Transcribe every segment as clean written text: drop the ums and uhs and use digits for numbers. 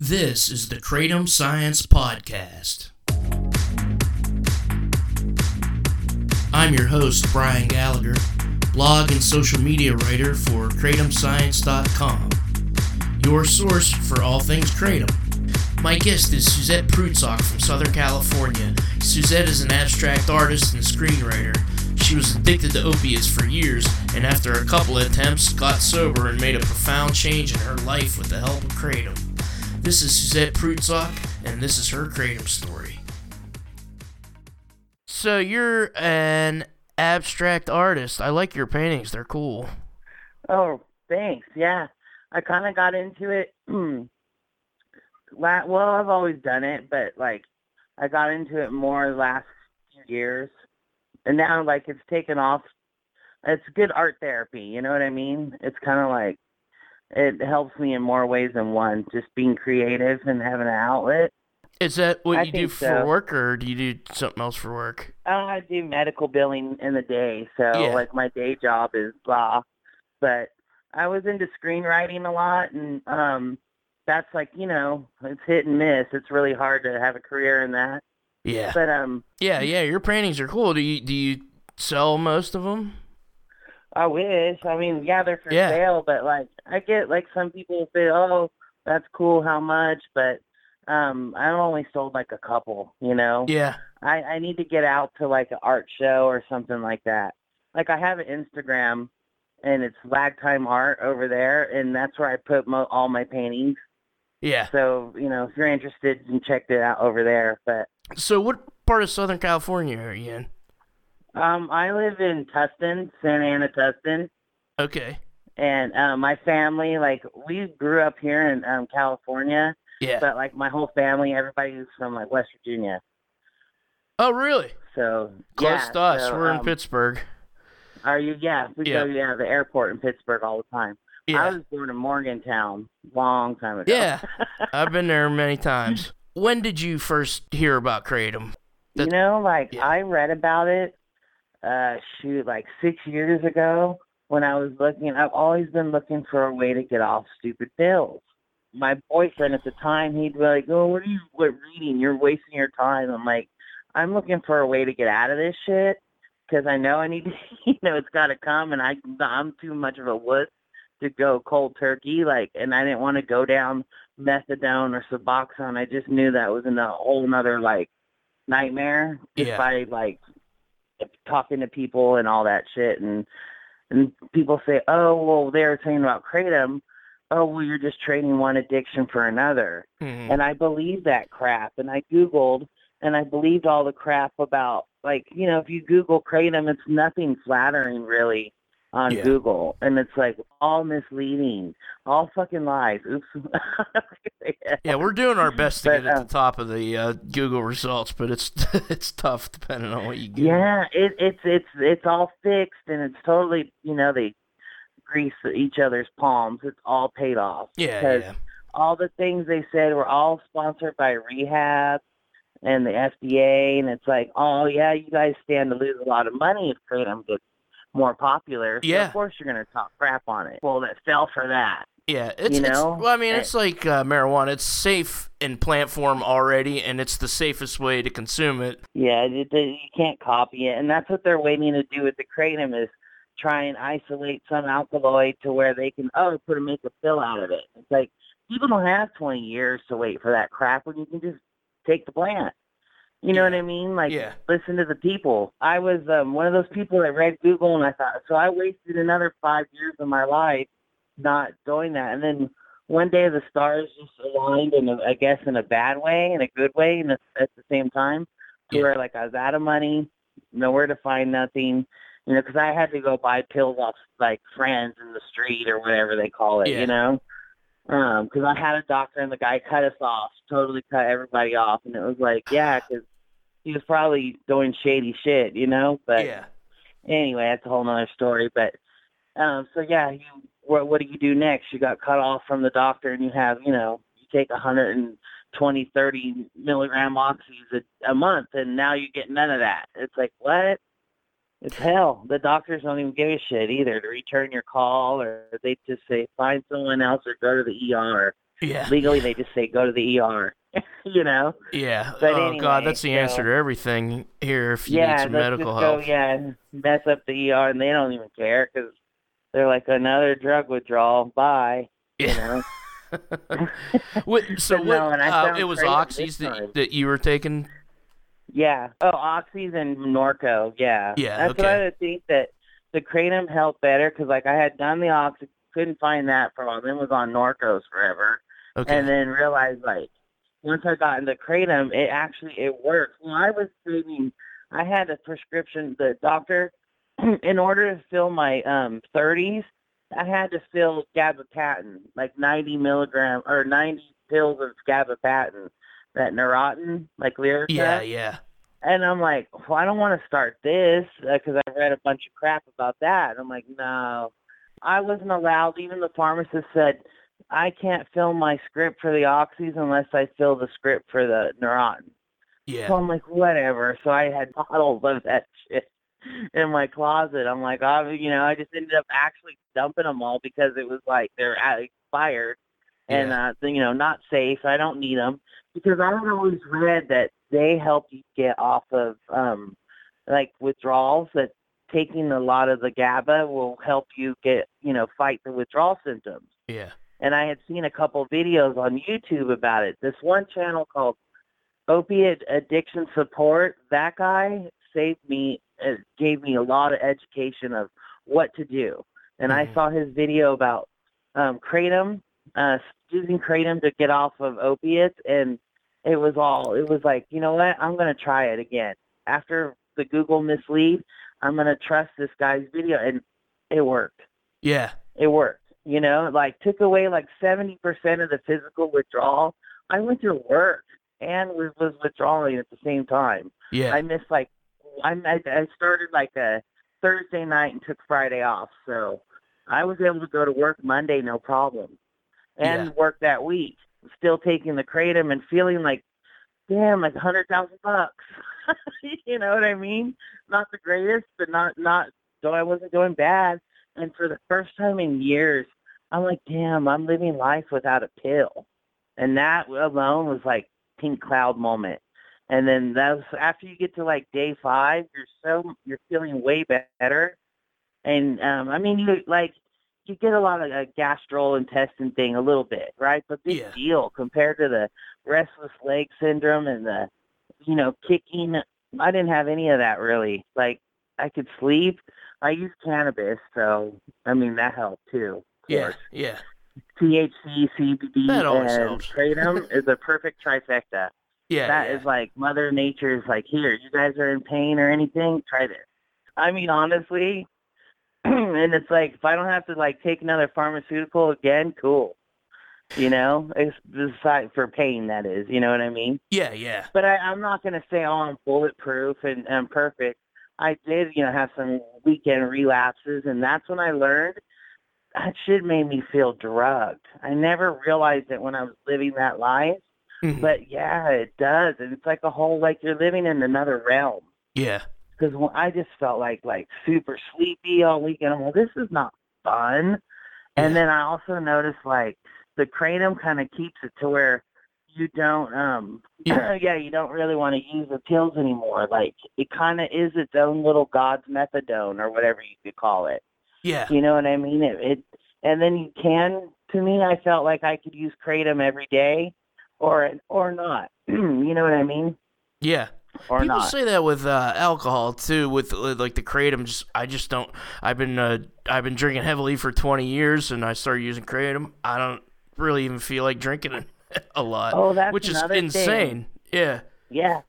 This is the Kratom Science Podcast. I'm your host, Brian Gallagher, blog and social media writer for KratomScience.com, your source for all things Kratom. My guest is Suzette Prutsok from Southern California. Suzette is an abstract artist and screenwriter. She was addicted to opiates for years, and after a couple of attempts, got sober and made a profound change in her life with the help of Kratom. This is Suzette Prutsok, and this is her Kratom story. So you're an abstract artist. I like your paintings. They're cool. Oh, thanks. Yeah. I kind of got into it. Well, I've always done it, but, I got into it more the last few years. And now, it's taken off. It's good art therapy. You know what I mean? It's kind of it helps me in more ways than one, just being creative and having an outlet. Is that what you do for work, or do you do something else for work? I do medical billing in the day, so, my day job is blah. But I was into screenwriting a lot, and that's it's hit and miss. It's really hard to have a career in that. Yeah. But, your paintings are cool. Do you sell most of them? I wish. I mean, yeah, they're for sale, but, I get, some people say, oh, that's cool, how much? But I've only sold, a couple, you know? Yeah. I need to get out to, an art show or something like that. I have an Instagram, and it's lagtime_art over there, and that's where I put all my paintings. Yeah. So, if you're interested, you can check it out over there. But so what part of Southern California are you in? I live in Tustin, Santa Ana, Tustin. Okay. And my family, we grew up here in California. Yeah. But, my whole family, everybody's from, West Virginia. Oh, really? So, close to us. So, we're in Pittsburgh. Are you? Yeah. We go to the airport in Pittsburgh all the time. Yeah. I was born in Morgantown a long time ago. Yeah. I've been there many times. When did you first hear about Kratom? I read about it. 6 years ago when I was looking. I've always been looking for a way to get off stupid pills. My boyfriend at the time, he'd be like, oh, what reading? You're wasting your time. I'm like, I'm looking for a way to get out of this shit because I know I need to, it's got to come, and I'm too much of a wuss to go cold turkey, and I didn't want to go down methadone or Suboxone. I just knew that was a whole nother, nightmare if I, talking to people and all that shit, and people say, oh, well, they're saying about Kratom, oh, well, you're just trading one addiction for another. Mm-hmm. And I believe that crap, and I Googled, and I believed all the crap about, if you Google Kratom, it's nothing flattering, really, on Google, and it's, all misleading, all fucking lies. Oops. Yeah, we're doing our best to get at the top of the Google results, but it's tough depending on what you Google. Yeah, it's all fixed, and it's totally, they grease each other's palms. It's all paid off. Yeah, because all the things they said were all sponsored by rehab and the FDA, and it's oh, yeah, you guys stand to lose a lot of money if Kratom gets more popular, so of course you're going to talk crap on it. Well, that fell for that. Yeah, it's like marijuana. It's safe in plant form already, and it's the safest way to consume it. Yeah, you can't copy it, and that's what they're waiting to do with the Kratom is try and isolate some alkaloid to where they can, make a pill out of it. It's people don't have 20 years to wait for that crap when you can just take the plant. You know what I mean? Listen to the people. I was one of those people that read Google, and I thought, so I wasted another 5 years of my life not doing that. And then one day the stars just aligned, in a bad way and a good way and at the same time, to where, I was out of money, nowhere to find nothing, because I had to go buy pills off, friends in the street or whatever they call it, because I had a doctor, and the guy cut us off, totally cut everybody off, and it was because he was probably doing shady shit, But anyway, that's a whole nother story. But what do you do next? You got cut off from the doctor, and you have, you take 120, 30 milligram Oxys a month, and now you get none of that. It's what? It's hell. The doctors don't even give a shit either to return your call, or they just say, find someone else or go to the ER. Yeah. Legally, they just say go to the ER. You know? Yeah. But God, that's the answer to everything here. If you need some medical help, and mess up the ER, and they don't even care because they're like another drug withdrawal. Bye. Yeah. You know. It was Oxys that you were taking? Yeah. Oh, Oxys and Norco, yeah. Yeah, that's why I think that the Kratom helped better, because, like, I had done the Oxys, couldn't find that for a while, then was on Norcos forever, and then realized, like, once I got into Kratom, it worked. Well, I had a prescription, the doctor, in order to fill my 30s, I had to fill Gabapentin, like 90 milligram or 90 pills of Gabapentin, that Neurontin, like Lyrica. Yeah, yeah. And I'm like, well, I don't want to start this because I read a bunch of crap about that. And I'm like, no, I wasn't allowed. Even the pharmacist said, I can't fill my script for the Oxys unless I fill the script for the Neurontin. Yeah. So I'm like, whatever. So I had bottles of that shit in my closet. I'm like, I just ended up actually dumping them all because it was like they're expired and, not safe. I don't need them because I had always read that they help you get off of, like, withdrawals, that taking a lot of the GABA will help you get, fight the withdrawal symptoms. Yeah. And I had seen a couple videos on YouTube about it. This one channel called Opiate Addiction Support, that guy saved me. It gave me a lot of education of what to do. And I saw his video about Kratom, using Kratom to get off of opiates. And it was like, you know what? I'm going to try it again. After the Google mislead, I'm going to trust this guy's video. And it worked. Yeah. It worked. Took away like 70% of the physical withdrawal. I went to work and was withdrawing at the same time. Yeah. I missed like, I started like a Thursday night and took Friday off, so I was able to go to work Monday no problem, and work that week still taking the Kratom and feeling like, damn, like $100,000. You know what I mean? Not the greatest, but not though I wasn't doing bad. And for the first time in years, I'm like, damn, I'm living life without a pill, and that alone was like pink cloud moment. And then after you get to like day 5, you're feeling way better. And, you get a lot of gastrointestinal thing a little bit, right? But big deal compared to the restless leg syndrome and the, kicking. I didn't have any of that really. Like, I could sleep. I used cannabis. So, that helped too. Yeah. Yeah. THC, CBD, and Kratom is a perfect trifecta. Yeah, that is like Mother Nature's like, here, you guys are in pain or anything, try this. I mean, honestly, and it's like, if I don't have to like take another pharmaceutical again, cool. It's like for pain, that is, you know what I mean? Yeah, yeah. But I'm not going to say, I'm bulletproof and I'm perfect. I did, have some weekend relapses, and that's when I learned that shit made me feel drugged. I never realized it when I was living that life. Mm-hmm. But yeah, it does. And it's like a whole, like you're living in another realm. Yeah. Because I just felt like super sleepy all weekend. I'm like, this is not fun. Yeah. And then I also noticed like the Kratom kind of keeps it to where you don't, you don't really want to use the pills anymore. Like it kind of is its own little God's methadone or whatever you could call it. Yeah. You know what I mean? And then you can, to me, I felt like I could use Kratom every day. Or not, you know what I mean? Yeah. Or people not. Say that with alcohol too, with like the Kratom. I've been drinking heavily for 20 years, and I started using Kratom. I don't really even feel like drinking it a lot. Oh, that's which is insane. Thing. Yeah. Yeah,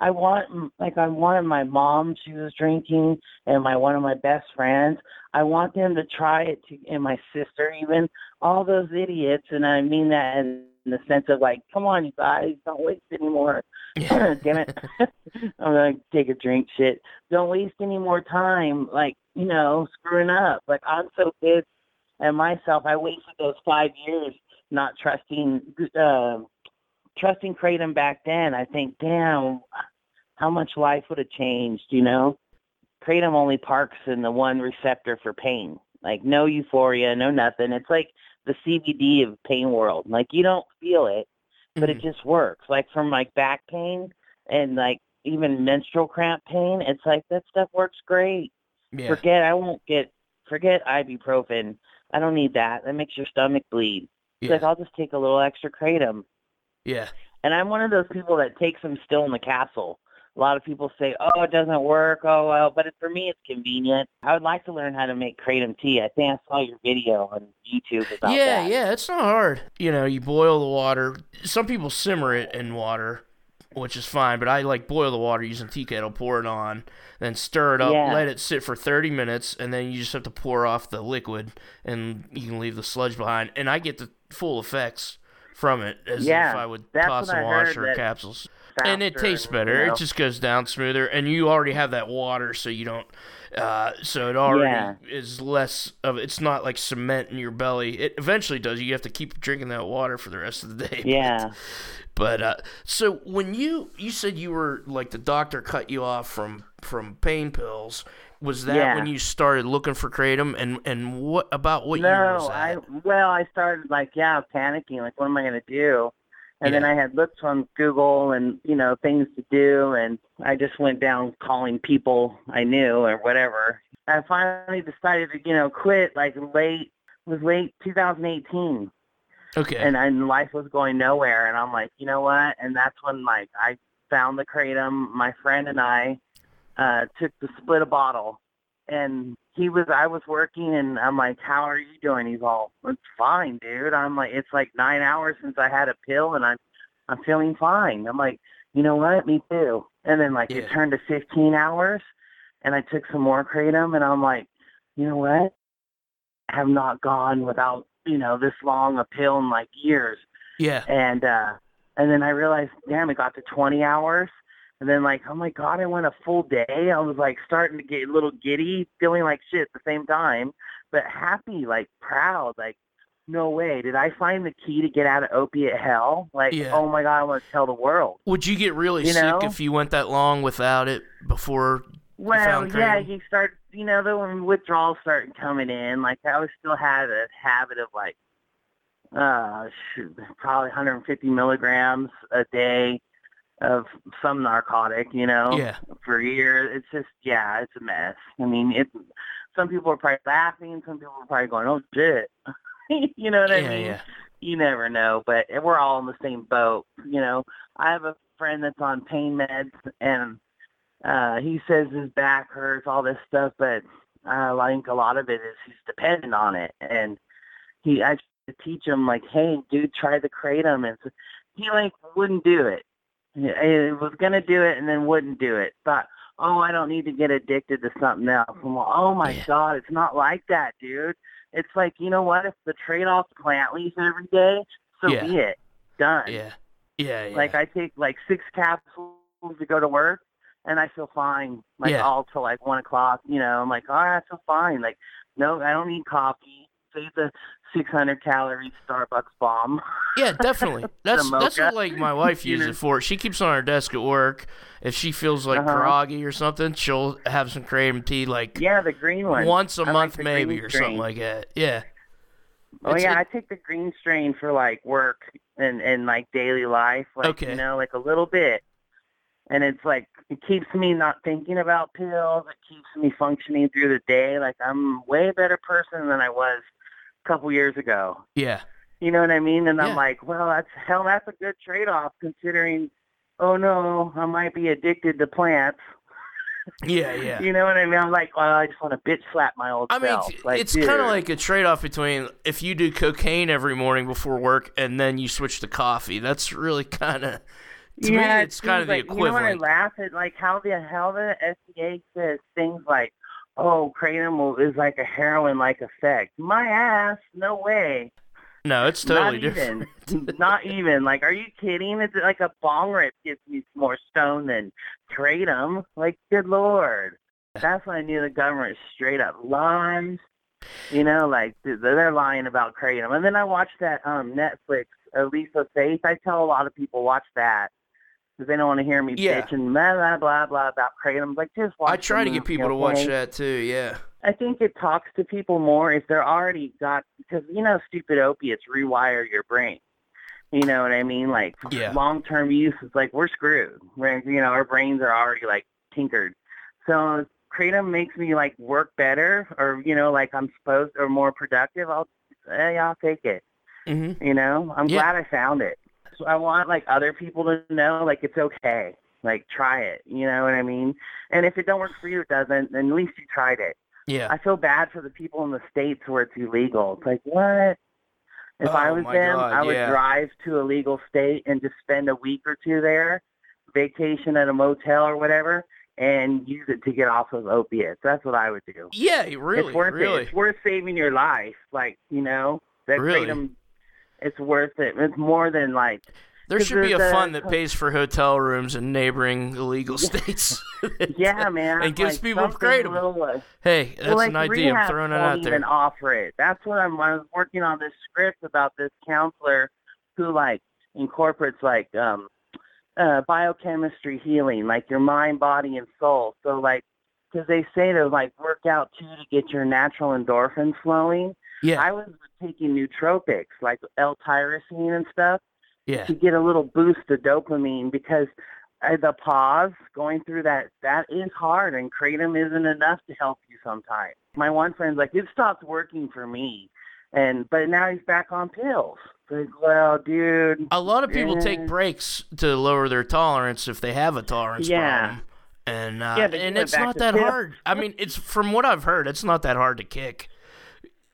I wanted my mom. She was drinking, and one of my best friends. I want them to try it too, and my sister even. All those idiots, and I mean that. In the sense of like, come on, you guys, don't waste any more. Yeah. Damn it. I'm going to take a drink, shit. Don't waste any more time, like, screwing up. Like, I'm so pissed at myself. I wasted those 5 years not trusting Kratom back then. I think, damn, how much life would have changed, Kratom only parks in the one receptor for pain. Like, no euphoria, no nothing. It's like the CBD of pain world. Like, you don't feel it, but it just works. Like, from like back pain and like even menstrual cramp pain, it's like that stuff works great. Yeah. Forget ibuprofen. I don't need that. That makes your stomach bleed. Yeah. It's like, I'll just take a little extra Kratom. Yeah. And I'm one of those people that takes them still in the capsule. A lot of people say, oh, it doesn't work. Oh, well, but for me, it's convenient. I would like to learn how to make Kratom tea. I think I saw your video on YouTube about that. Yeah, it's not hard. You know, you boil the water. Some people simmer it in water, which is fine, but I like boil the water using tea kettle, pour it on, then stir it up, let it sit for 30 minutes, and then you just have to pour off the liquid, and you can leave the sludge behind. And I get the full effects from it as if I would toss and wash or capsules. And it tastes better. You know? It just goes down smoother, and you already have that water, so you don't. So it already is less of. It's not like cement in your belly. It eventually does. You have to keep drinking that water for the rest of the day. Yeah. But so when you said you were like the doctor cut you off from pain pills, was that when you started looking for Kratom? And what about what year was that? I started like panicking. Like, what am I gonna do? And then I had looked on Google and, you know, things to do, and I just went down calling people I knew or whatever. I finally decided to, you know, quit, like, late 2018. Okay. And life was going nowhere, and I'm like, you know what? And that's when, like, I found the Kratom. My friend and I split a bottle, and I was working, and I'm like, how are you doing? He's all, it's fine, dude. I'm like, it's like 9 hours since I had a pill, and I'm feeling fine. I'm like, you know what? Me too. And then, like, it turned to 15 hours, and I took some more Kratom, and I'm like, you know what? I have not gone without, you know, this long a pill in, like, years. Yeah. And then I realized, damn, it got to 20 hours. And then, like, oh, my God, I went a full day. I was, like, starting to get a little giddy, feeling like shit at the same time, but happy, like, proud, like, no way. Did I find the key to get out of opiate hell? Like, oh, my God, I want to tell the world. Would you get really sick if you went that long without it before you found Kratom? Well, yeah, you start, you know, the withdrawals started coming in. Like, I always still had a habit of, like, probably 150 milligrams a day of some narcotic, you know, for years. It's just, it's a mess. I mean, some people are probably laughing. Some people are probably going, oh, shit. You know what I mean? Yeah. You never know, but we're all in the same boat. You know, I have a friend that's on pain meds, and he says his back hurts, all this stuff, but I think a lot of it is he's dependent on it. And I teach him, like, hey, dude, try the Kratom. And so he, like, wouldn't do it. I was going to do it and then wouldn't do it. Thought, oh, I don't need to get addicted to something else. I'm like, oh, my God, it's not like that, dude. It's like, you know what? If the trade-off plant leaf every day, so be it. Done. Yeah. Like, I take, like, 6 capsules to go to work, and I feel fine, like, all till, like, 1 o'clock. You know, I'm like, all right, I feel fine. Like, no, I don't need coffee. Save the 600-calorie Starbucks bomb. Yeah, definitely. That's what, like, my wife uses it for. She keeps on her desk at work. If she feels, like, groggy or something, she'll have some Kratom tea, like... Yeah, the green one. Once a month, like, maybe, or something like that. Yeah. Oh, I take the green strain for, like, work and like, daily life. Like, you know, like, a little bit. And it's, like, it keeps me not thinking about pills. It keeps me functioning through the day. Like, I'm a way better person than I was couple years ago. Yeah. You know what I mean? And I'm like, well, that's a good trade-off considering, oh, no, I might be addicted to plants. Yeah. You know what I mean? I'm like, well, I just want to bitch slap my old self. I mean, like, it's kind of like a trade-off between if you do cocaine every morning before work and then you switch to coffee. That's really kind of, to me, it's kind of like, the equivalent. You know what I laugh at? Like, how the FDA says things like, oh, Kratom is like a heroin-like effect. My ass, no way. No, it's totally different. Not even. Like, are you kidding? It's like a bong rip gives me more stone than Kratom. Like, good Lord. That's when I knew the government straight up lies. You know, like, they're lying about Kratom. And then I watched that Netflix, Elisa Faith. I tell a lot of people, watch that. Because they don't want to hear me bitching, blah, blah, blah, about Kratom. Like, just watch I try to get people to watch that, too, I think it talks to people more if they're already got, because, you know, stupid opiates rewire your brain. You know what I mean? Like, yeah. Long-term use is like, we're screwed. We're, you know, our brains are already, like, tinkered. So Kratom makes me, like, work better or, you know, like I'm supposed or more productive. I'll take it. Mm-hmm. You know? I'm glad I found it. So I want, like, other people to know, like, it's okay. Like, try it. You know what I mean? And if it don't work for you, it doesn't. Then at least you tried it. Yeah. I feel bad for the people in the states where it's illegal. It's like, what? If I was them, God, I would drive to a legal state and just spend a week or two there, vacation at a motel or whatever, and use it to get off of opiates. That's what I would do. Yeah, really, it's worth it. It's worth saving your life. Like, you know, that freedom, it's worth it. It's more than like... There should be a fund that pays for hotel rooms in neighboring illegal states. Yeah, man. And gives like people Kratom. Hey, that's an idea. I'm throwing it out there. Even offer it. That's what I was working on this script about this counselor who like incorporates like biochemistry healing, like your mind, body, and soul. So like, because they say to like work out too to get your natural endorphins flowing. Yeah. I was taking nootropics like L-tyrosine and stuff. Yeah. To get a little boost of dopamine because the pause, going through that is hard, and Kratom isn't enough to help you sometimes. My one friend's like, it stopped working for me, but now he's back on pills. Like, well, dude. A lot of people take breaks to lower their tolerance if they have a tolerance problem. And it's not that hard. I mean, it's from what I've heard, it's not that hard to kick,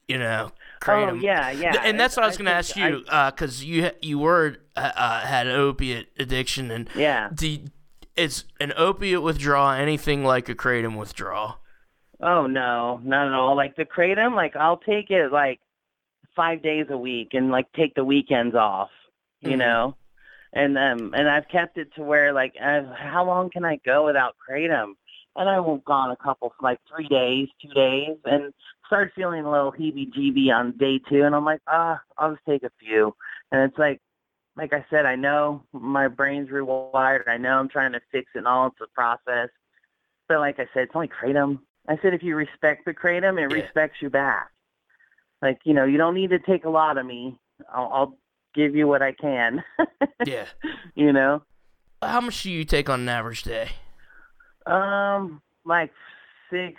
you know. Kratom. Oh, yeah. And that's what I was going to ask you, because you had opiate addiction. And is an opiate withdrawal anything like a Kratom withdrawal? Oh, no, not at all. Like, the Kratom, like, I'll take it, like, 5 days a week and, like, take the weekends off, you mm-hmm. know? And I've kept it to where, like, how long can I go without Kratom? And I won't gone a couple, like 2 days, and started feeling a little heebie-jeebie on day two. And I'm like, I'll just take a few. And it's like I said, I know my brain's rewired. I know I'm trying to fix it and all. It's a process. But like I said, it's only Kratom. I said, if you respect the Kratom, it respects you back. Like, you know, you don't need to take a lot of me. I'll give you what I can. Yeah. You know? How much do you take on an average day? Like 6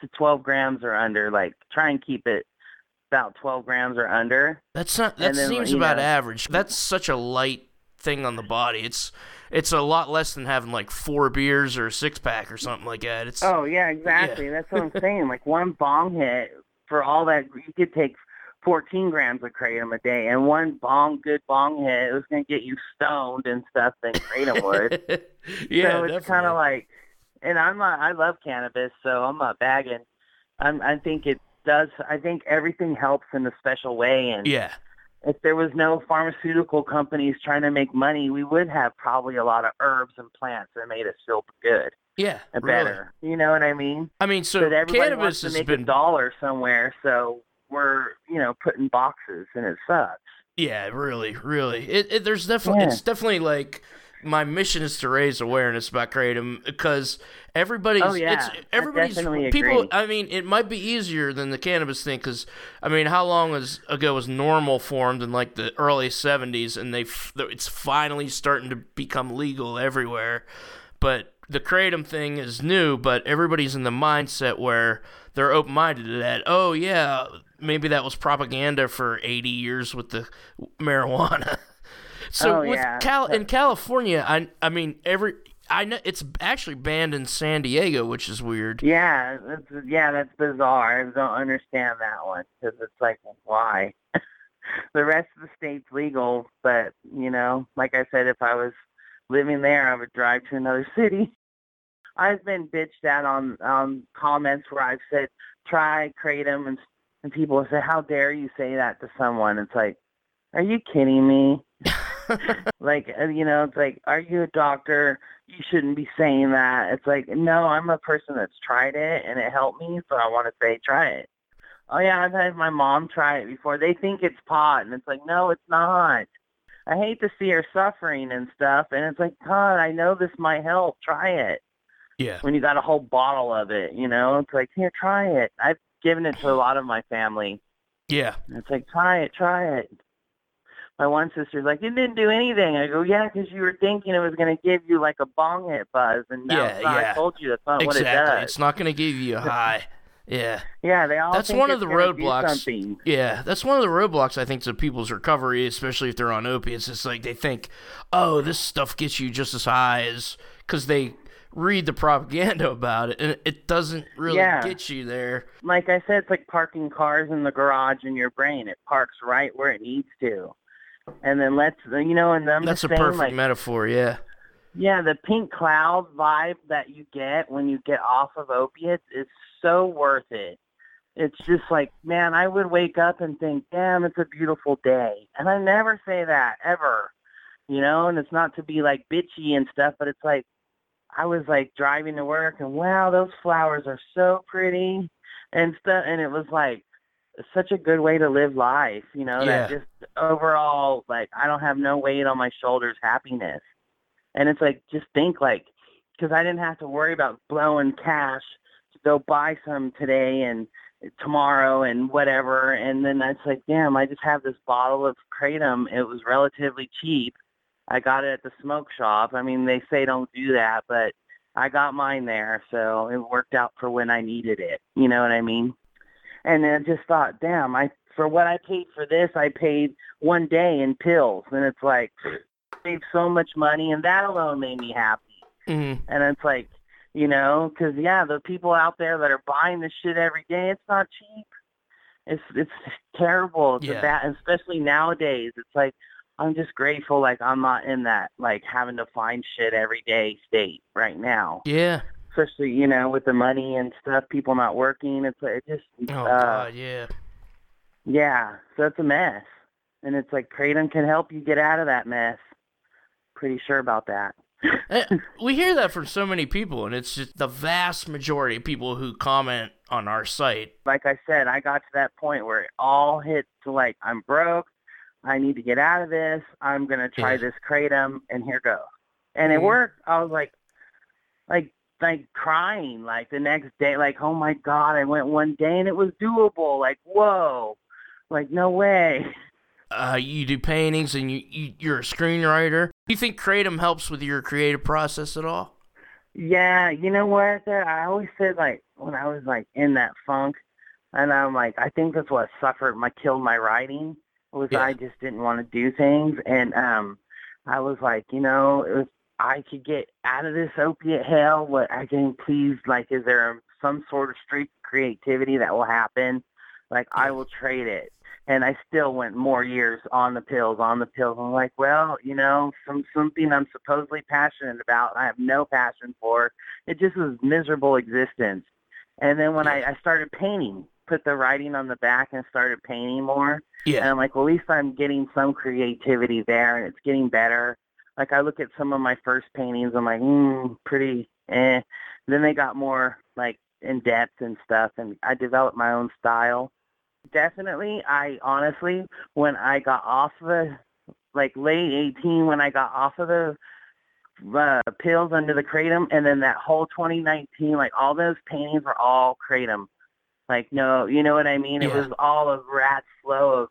to 12 grams or under. Like, try and keep it about 12 grams or under. That seems about average. That's such a light thing on the body. It's a lot less than having like 4 beers or a 6-pack or something like that. Exactly. Yeah. That's what I'm saying. Like, one bong hit for all that, you could take 14 grams of Kratom a day, and one good bong hit, it was gonna get you stoned and stuff than Kratom would. So it's kind of like. And I love cannabis, so I'm not bagging. I think it does. I think everything helps in a special way. And if there was no pharmaceutical companies trying to make money, we would have probably a lot of herbs and plants that made us feel good. Yeah, and better. Really. You know what I mean? I mean, so cannabis has been a dollar somewhere. So we're put in boxes, and it sucks. Yeah, really, really. It's definitely like. My mission is to raise awareness about Kratom because everybody's people. Agree. I mean, it might be easier than the cannabis thing because, I mean, how long ago was normal formed in like the early 70s, and it's finally starting to become legal everywhere. But the Kratom thing is new, but everybody's in the mindset where they're open-minded to that. Oh yeah, maybe that was propaganda for 80 years with the marijuana. So in California, I mean, I know it's actually banned in San Diego, which is weird. Yeah, that's bizarre. I don't understand that one because it's like, why? The rest of the state's legal, but like I said, if I was living there, I would drive to another city. I've been bitched at on comments where I've said try Kratom, and people say, how dare you say that to someone? It's like, are you kidding me? Like, it's like, are you a doctor? You shouldn't be saying that. It's like, no, I'm a person that's tried it and it helped me, so I want to say try it. Oh yeah, I've had my mom try it before. They think it's pot, and it's like, no, it's not. I hate to see her suffering and stuff, and it's like, God, I know this might help. Try it. Yeah. When you got a whole bottle of it, you know, it's like, here, try it. I've given it to a lot of my family. Yeah. And it's like, try it. My one sister's like, it didn't do anything. I go, yeah, because you were thinking it was going to give you like a bong hit buzz. And now I told you that's not what it does. It's not going to give you a high. Yeah. Yeah, they all that's think one it's of the roadblocks. Yeah, that's one of the roadblocks, I think, to people's recovery, especially if they're on opiates. It's like they think, oh, this stuff gets you just as high as – because they read the propaganda about it, and it doesn't really get you there. Like I said, it's like parking cars in the garage in your brain. It parks right where it needs to. And then that's a perfect metaphor, yeah. Yeah, the pink cloud vibe that you get when you get off of opiates is so worth it. It's just like, man, I would wake up and think, damn, it's a beautiful day. And I never say that, ever. You know, and it's not to be like bitchy and stuff, but it's like, I was like driving to work and wow, those flowers are so pretty and stuff. And it was like, such a good way to live life, you know, that just overall, like, I don't have no weight on my shoulders, happiness. And it's like, just think like, because I didn't have to worry about blowing cash to go buy some today and tomorrow and whatever. And then it's like, damn, I just have this bottle of Kratom. It was relatively cheap. I got it at the smoke shop. I mean, they say don't do that, but I got mine there. So it worked out for when I needed it. You know what I mean? And I just thought, damn, for what I paid for this, I paid one day in pills. And it's like, save so much money, and that alone made me happy. Mm-hmm. And it's like, you know, because, yeah, the people out there that are buying this shit every day, it's not cheap. It's terrible. It's bad, especially nowadays. It's like, I'm just grateful, like, I'm not in that, like, having to find shit every day state right now. Yeah. Especially, you know, with the money and stuff, people not working. It's just... God, yeah. Yeah, so it's a mess. And it's like, Kratom can help you get out of that mess. Pretty sure about that. We hear that from so many people, and it's just the vast majority of people who comment on our site. Like I said, I got to that point where it all hit to like, I'm broke, I need to get out of this, I'm going to try this Kratom, and here goes. And it worked. I was like crying like the next day, like, oh my God, I went one day and it was doable. Like, whoa, like, no way. You do paintings and you're a screenwriter. Do you think Kratom helps with your creative process at all? Yeah. You know what? I always said, like, when I was like in that funk, and I'm like, I think that's what suffered killed my writing was I just didn't want to do things. And, I was like, you know, it was, I could get out of this opiate hell, what I can please, like, is there some sort of streak of creativity that will happen? Like, I will trade it. And I still went more years on the pills. I'm like, well, you know, something I'm supposedly passionate about, I have no passion for. It just was miserable existence. And then when I started painting, put the writing on the back and started painting more. Yeah. And I'm like, well, at least I'm getting some creativity there and it's getting better. Like, I look at some of my first paintings, I'm like, pretty, eh. Then they got more, like, in-depth and stuff, and I developed my own style. Definitely, I honestly, when I got off the, like, late 18, when I got off of the pills under the Kratom, and then that whole 2019, like, all those paintings were all Kratom. Like, no, you know what I mean? Yeah. It was all a rat flow of,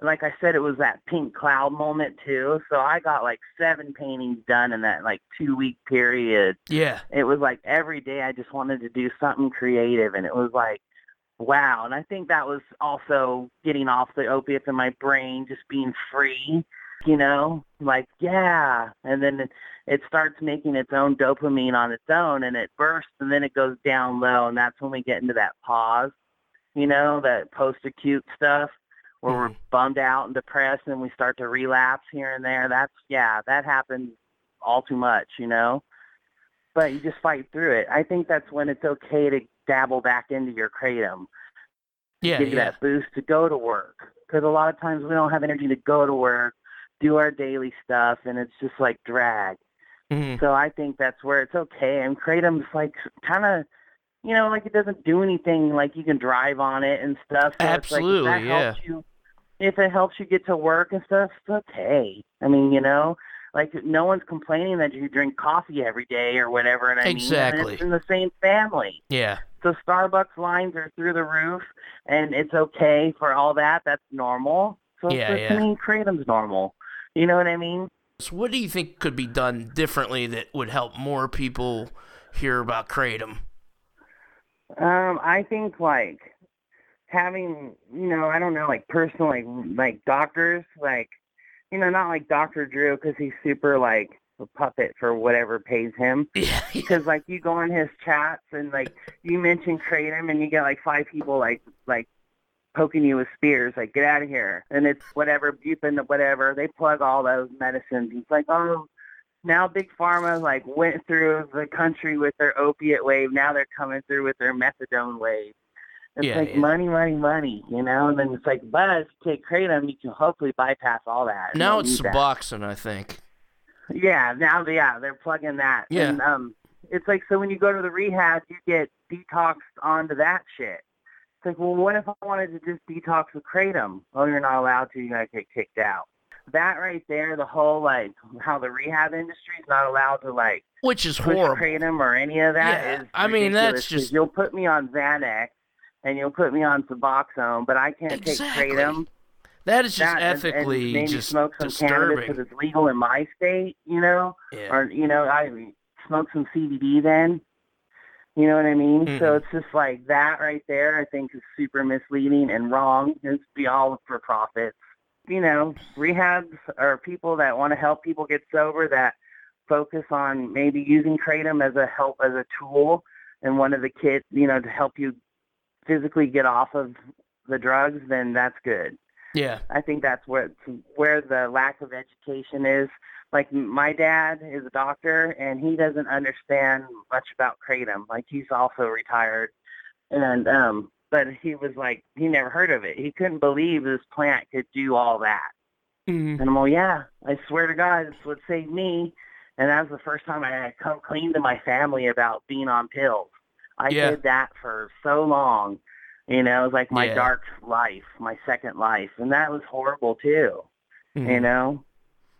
like I said, it was that pink cloud moment too. So I got like 7 paintings done in that like 2-week period. Yeah. It was like every day I just wanted to do something creative, and it was like, wow. And I think that was also getting off the opiates in my brain, just being free, you know, like, yeah. And then it starts making its own dopamine on its own, and it bursts, and then it goes down low. And that's when we get into that pause, you know, that post-acute stuff, where we're bummed out and depressed and we start to relapse here and there. That happens all too much, you know, but you just fight through it. I think that's when it's okay to dabble back into your Kratom. Yeah. Give you that boost to go to work. Cause a lot of times we don't have energy to go to work, do our daily stuff. And it's just like drag. Mm-hmm. So I think that's where it's okay. And Kratom's like kind of, you know, like, it doesn't do anything, like, you can drive on it and stuff. So absolutely. It's like, if it helps you get to work and stuff, it's okay. I mean, you know, Like, no one's complaining that you drink coffee every day or whatever. And I mean, and it's in the same family. Yeah. So Starbucks lines are through the roof, and it's okay for all that. That's normal. So I mean, Kratom's normal. You know what I mean? So what do you think could be done differently that would help more people hear about Kratom? I think, like, having, you know, I don't know, like, personally, like, doctors, like, you know, not like Dr. Drew, because he's super, like, a puppet for whatever pays him. Because, like, you go on his chats and, like, you mention Kratom and you get, like, 5 people, like, poking you with spears, like, get out of here. And it's whatever, Bupin, whatever. They plug all those medicines. It's like, oh, now Big Pharma, like, went through the country with their opiate wave. Now they're coming through with their methadone wave. It's money, money, money, you know? And then it's like, but if you take Kratom, you can hopefully bypass all that. Now it's Suboxone, I think. Yeah, now, they're plugging that. Yeah. And it's like, so when you go to the rehab, you get detoxed onto that shit. It's like, well, what if I wanted to just detox with Kratom? Oh, you're not allowed to. You're going to get kicked out. That right there, the whole, like, how the rehab industry is not allowed to, like, which is horrible. Kratom or any of that. Yeah, is I mean, that's just... You'll put me on Xanax and you'll put me on Suboxone, but I can't take Kratom. That is just ethically and maybe just smoke some disturbing. Cannabis because it's legal in my state, you know? Yeah. Or, you know, I smoke some CBD then. You know what I mean? Mm-hmm. So it's just like that right there, I think, is super misleading and wrong. It's be all for profits. You know, rehabs are people that want to help people get sober that focus on maybe using Kratom as a help, as a tool, and one of the kits, you know, to help you physically get off of the drugs, then that's good. Yeah. I think that's where the lack of education is. Like, my dad is a doctor, and he doesn't understand much about Kratom. Like, he's also retired. And but he was like, he never heard of it. He couldn't believe this plant could do all that. Mm-hmm. And I'm like, yeah, I swear to God, this would save me. And that was the first time I had come clean to my family about being on pills. I did that for so long. You know, it was like my dark life, my second life. And that was horrible, too. Mm-hmm. You know?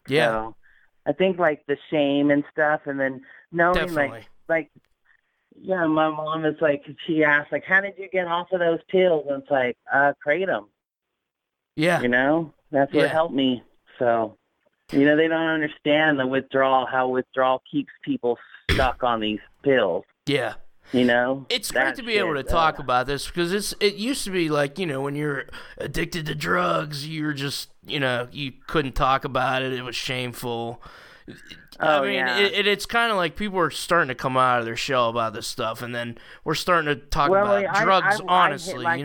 Yeah. So, I think, like, the shame and stuff, and then knowing, like, my mom is, like, she asked, like, how did you get off of those pills? And it's like, Kratom. Yeah. You know? That's what helped me. So, you know, they don't understand the withdrawal, how withdrawal keeps people stuck on these pills. Yeah. You know, it's great to be able to talk about this because it used to be like, you know, when you're addicted to drugs, you're just, you know, you couldn't talk about it. It was shameful. It's kind of like people are starting to come out of their shell about this stuff. And then we're starting to talk about drugs, honestly. I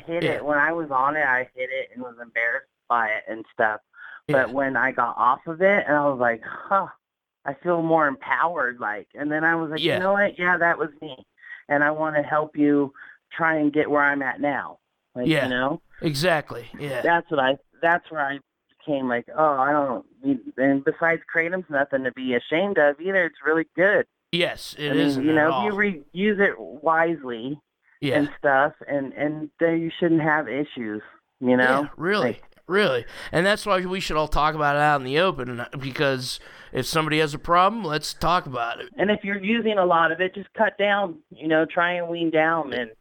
hid it. When I was on it, I hid it and was embarrassed by it and stuff. But when I got off of it, and I was like, huh. I feel more empowered, like, and then I was like, you know what? Yeah, that was me. And I want to help you try and get where I'm at now. Like, you know? Exactly. Yeah. That's where I became like, oh, I don't need, and besides Kratom's nothing to be ashamed of either. It's really good. Yes, it is. You know, if you use it wisely and stuff, and then you shouldn't have issues, you know? Yeah, really. Like, really. And that's why we should all talk about it out in the open, because if somebody has a problem, let's talk about it. And if you're using a lot of it, just cut down, you know, try and wean down. And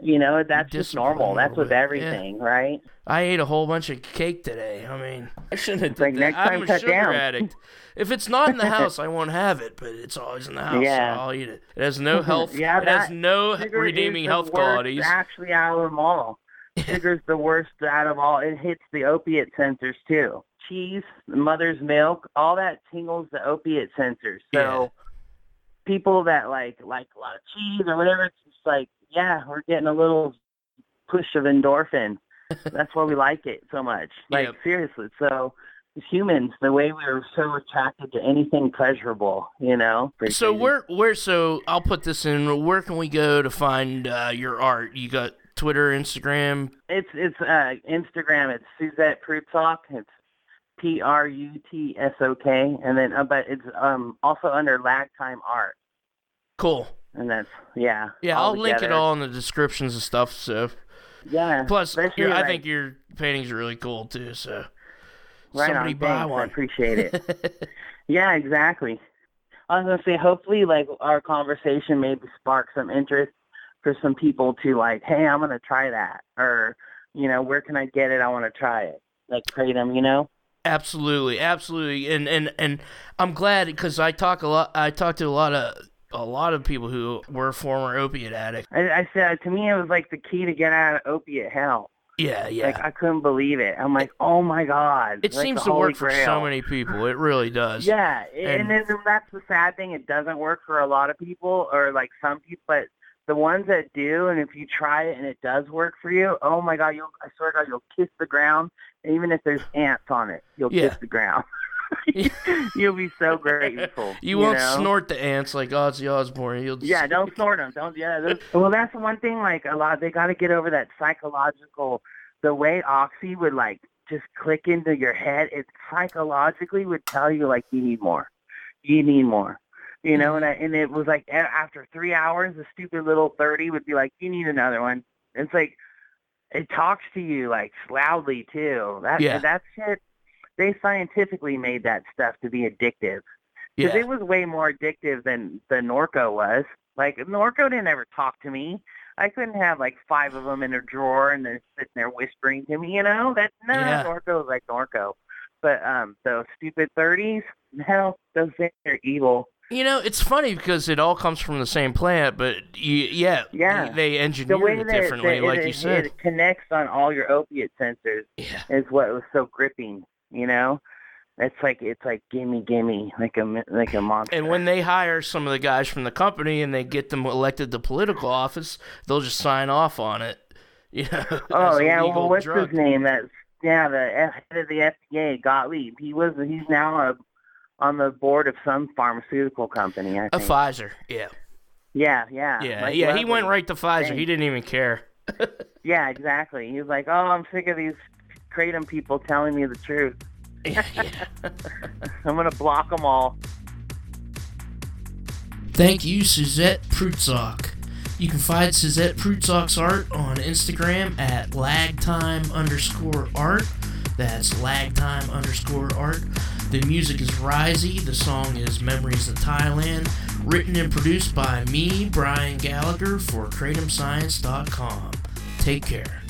you know, that's just normal. That's with everything, right? I ate a whole bunch of cake today. I mean, I shouldn't have done that. I'm a sugar addict. If it's not in the house, I won't have it, but it's always in the house, so I'll eat it. It has no health. It has no redeeming health qualities. It's actually out of them all. Sugar's the worst out of all. It hits the opiate sensors, too. Cheese, mother's milk, all that tingles the opiate sensors. So people that like a lot of cheese or whatever, it's just like, yeah, we're getting a little push of endorphin. That's why we like it so much. Like, seriously. So as humans, the way we are so attracted to anything pleasurable, you know? So so I'll put this in. Where can we go to find your art? You got Twitter, Instagram? It's Instagram. It's Suzette Prutsok. It's Prutsok, and then but it's also under Lagtime Art. Cool. And that's I'll link it all in the descriptions and stuff. So plus, I think your paintings are really cool too. So Right somebody on, buy one. I appreciate it. Yeah, exactly. I was going to say, hopefully, like, our conversation maybe sparked some interest for some people to, like, hey, I'm going to try that. Or, you know, where can I get it? I want to try it. Like, Kratom, you know? Absolutely, absolutely. And I'm glad because I talked to a lot of people who were former opiate addicts. I said, to me, it was like the key to get out of opiate hell. Yeah, yeah. Like, I couldn't believe it. I'm like, oh, my God. It seems to work for so many people. It really does. Yeah, and then that's the sad thing. It doesn't work for a lot of people or, like, some people. But the ones that do, and if you try it and it does work for you, oh, my God, I swear to God, you'll kiss the ground. And even if there's ants on it, you'll kiss the ground. You'll be so grateful. You won't snort the ants like Ozzy Osbourne. You'll just... Yeah, don't snort them. Don't. Yeah. Those... Well, that's the one thing. Like a lot, they got to get over that psychological. The way Oxy would like just click into your head, it psychologically would tell you like you need more. You need more. You know, and it was like after 3 hours, the stupid little 30 would be like, you need another one. It's like it talks to you like loudly too. That shit. They scientifically made that stuff to be addictive. Because it was way more addictive than the Norco was. Like, Norco didn't ever talk to me. I couldn't have, like, 5 of them in a drawer and they're sitting there whispering to me, you know? Norco was like Norco. But those stupid 30s, hell, those things are evil. You know, it's funny because it all comes from the same plant, but, they engineered it differently, like you said. It connects on all your opiate sensors is what was so gripping. You know, it's like gimme, like a monster. And when they hire some of the guys from the company and they get them elected to political office, they'll just sign off on it. You know. Oh yeah, well, what's drug. His name? The head of the FDA, Gottlieb. He's now on the board of some pharmaceutical company. I think. Pfizer. Yeah. Yeah. Like, he went right to Pfizer. He didn't even care. Yeah, exactly. He was like, oh, I'm sick of these. Kratom people telling me the truth. I'm going to block them all. Thank you, Suzette Prutsok. You can find Suzette Prutsok's art on Instagram at lagtime_art. That's lagtime_art. The music is Risey. The song is Memories of Thailand. Written and produced by me, Brian Gallagher, for KratomScience.com. Take care.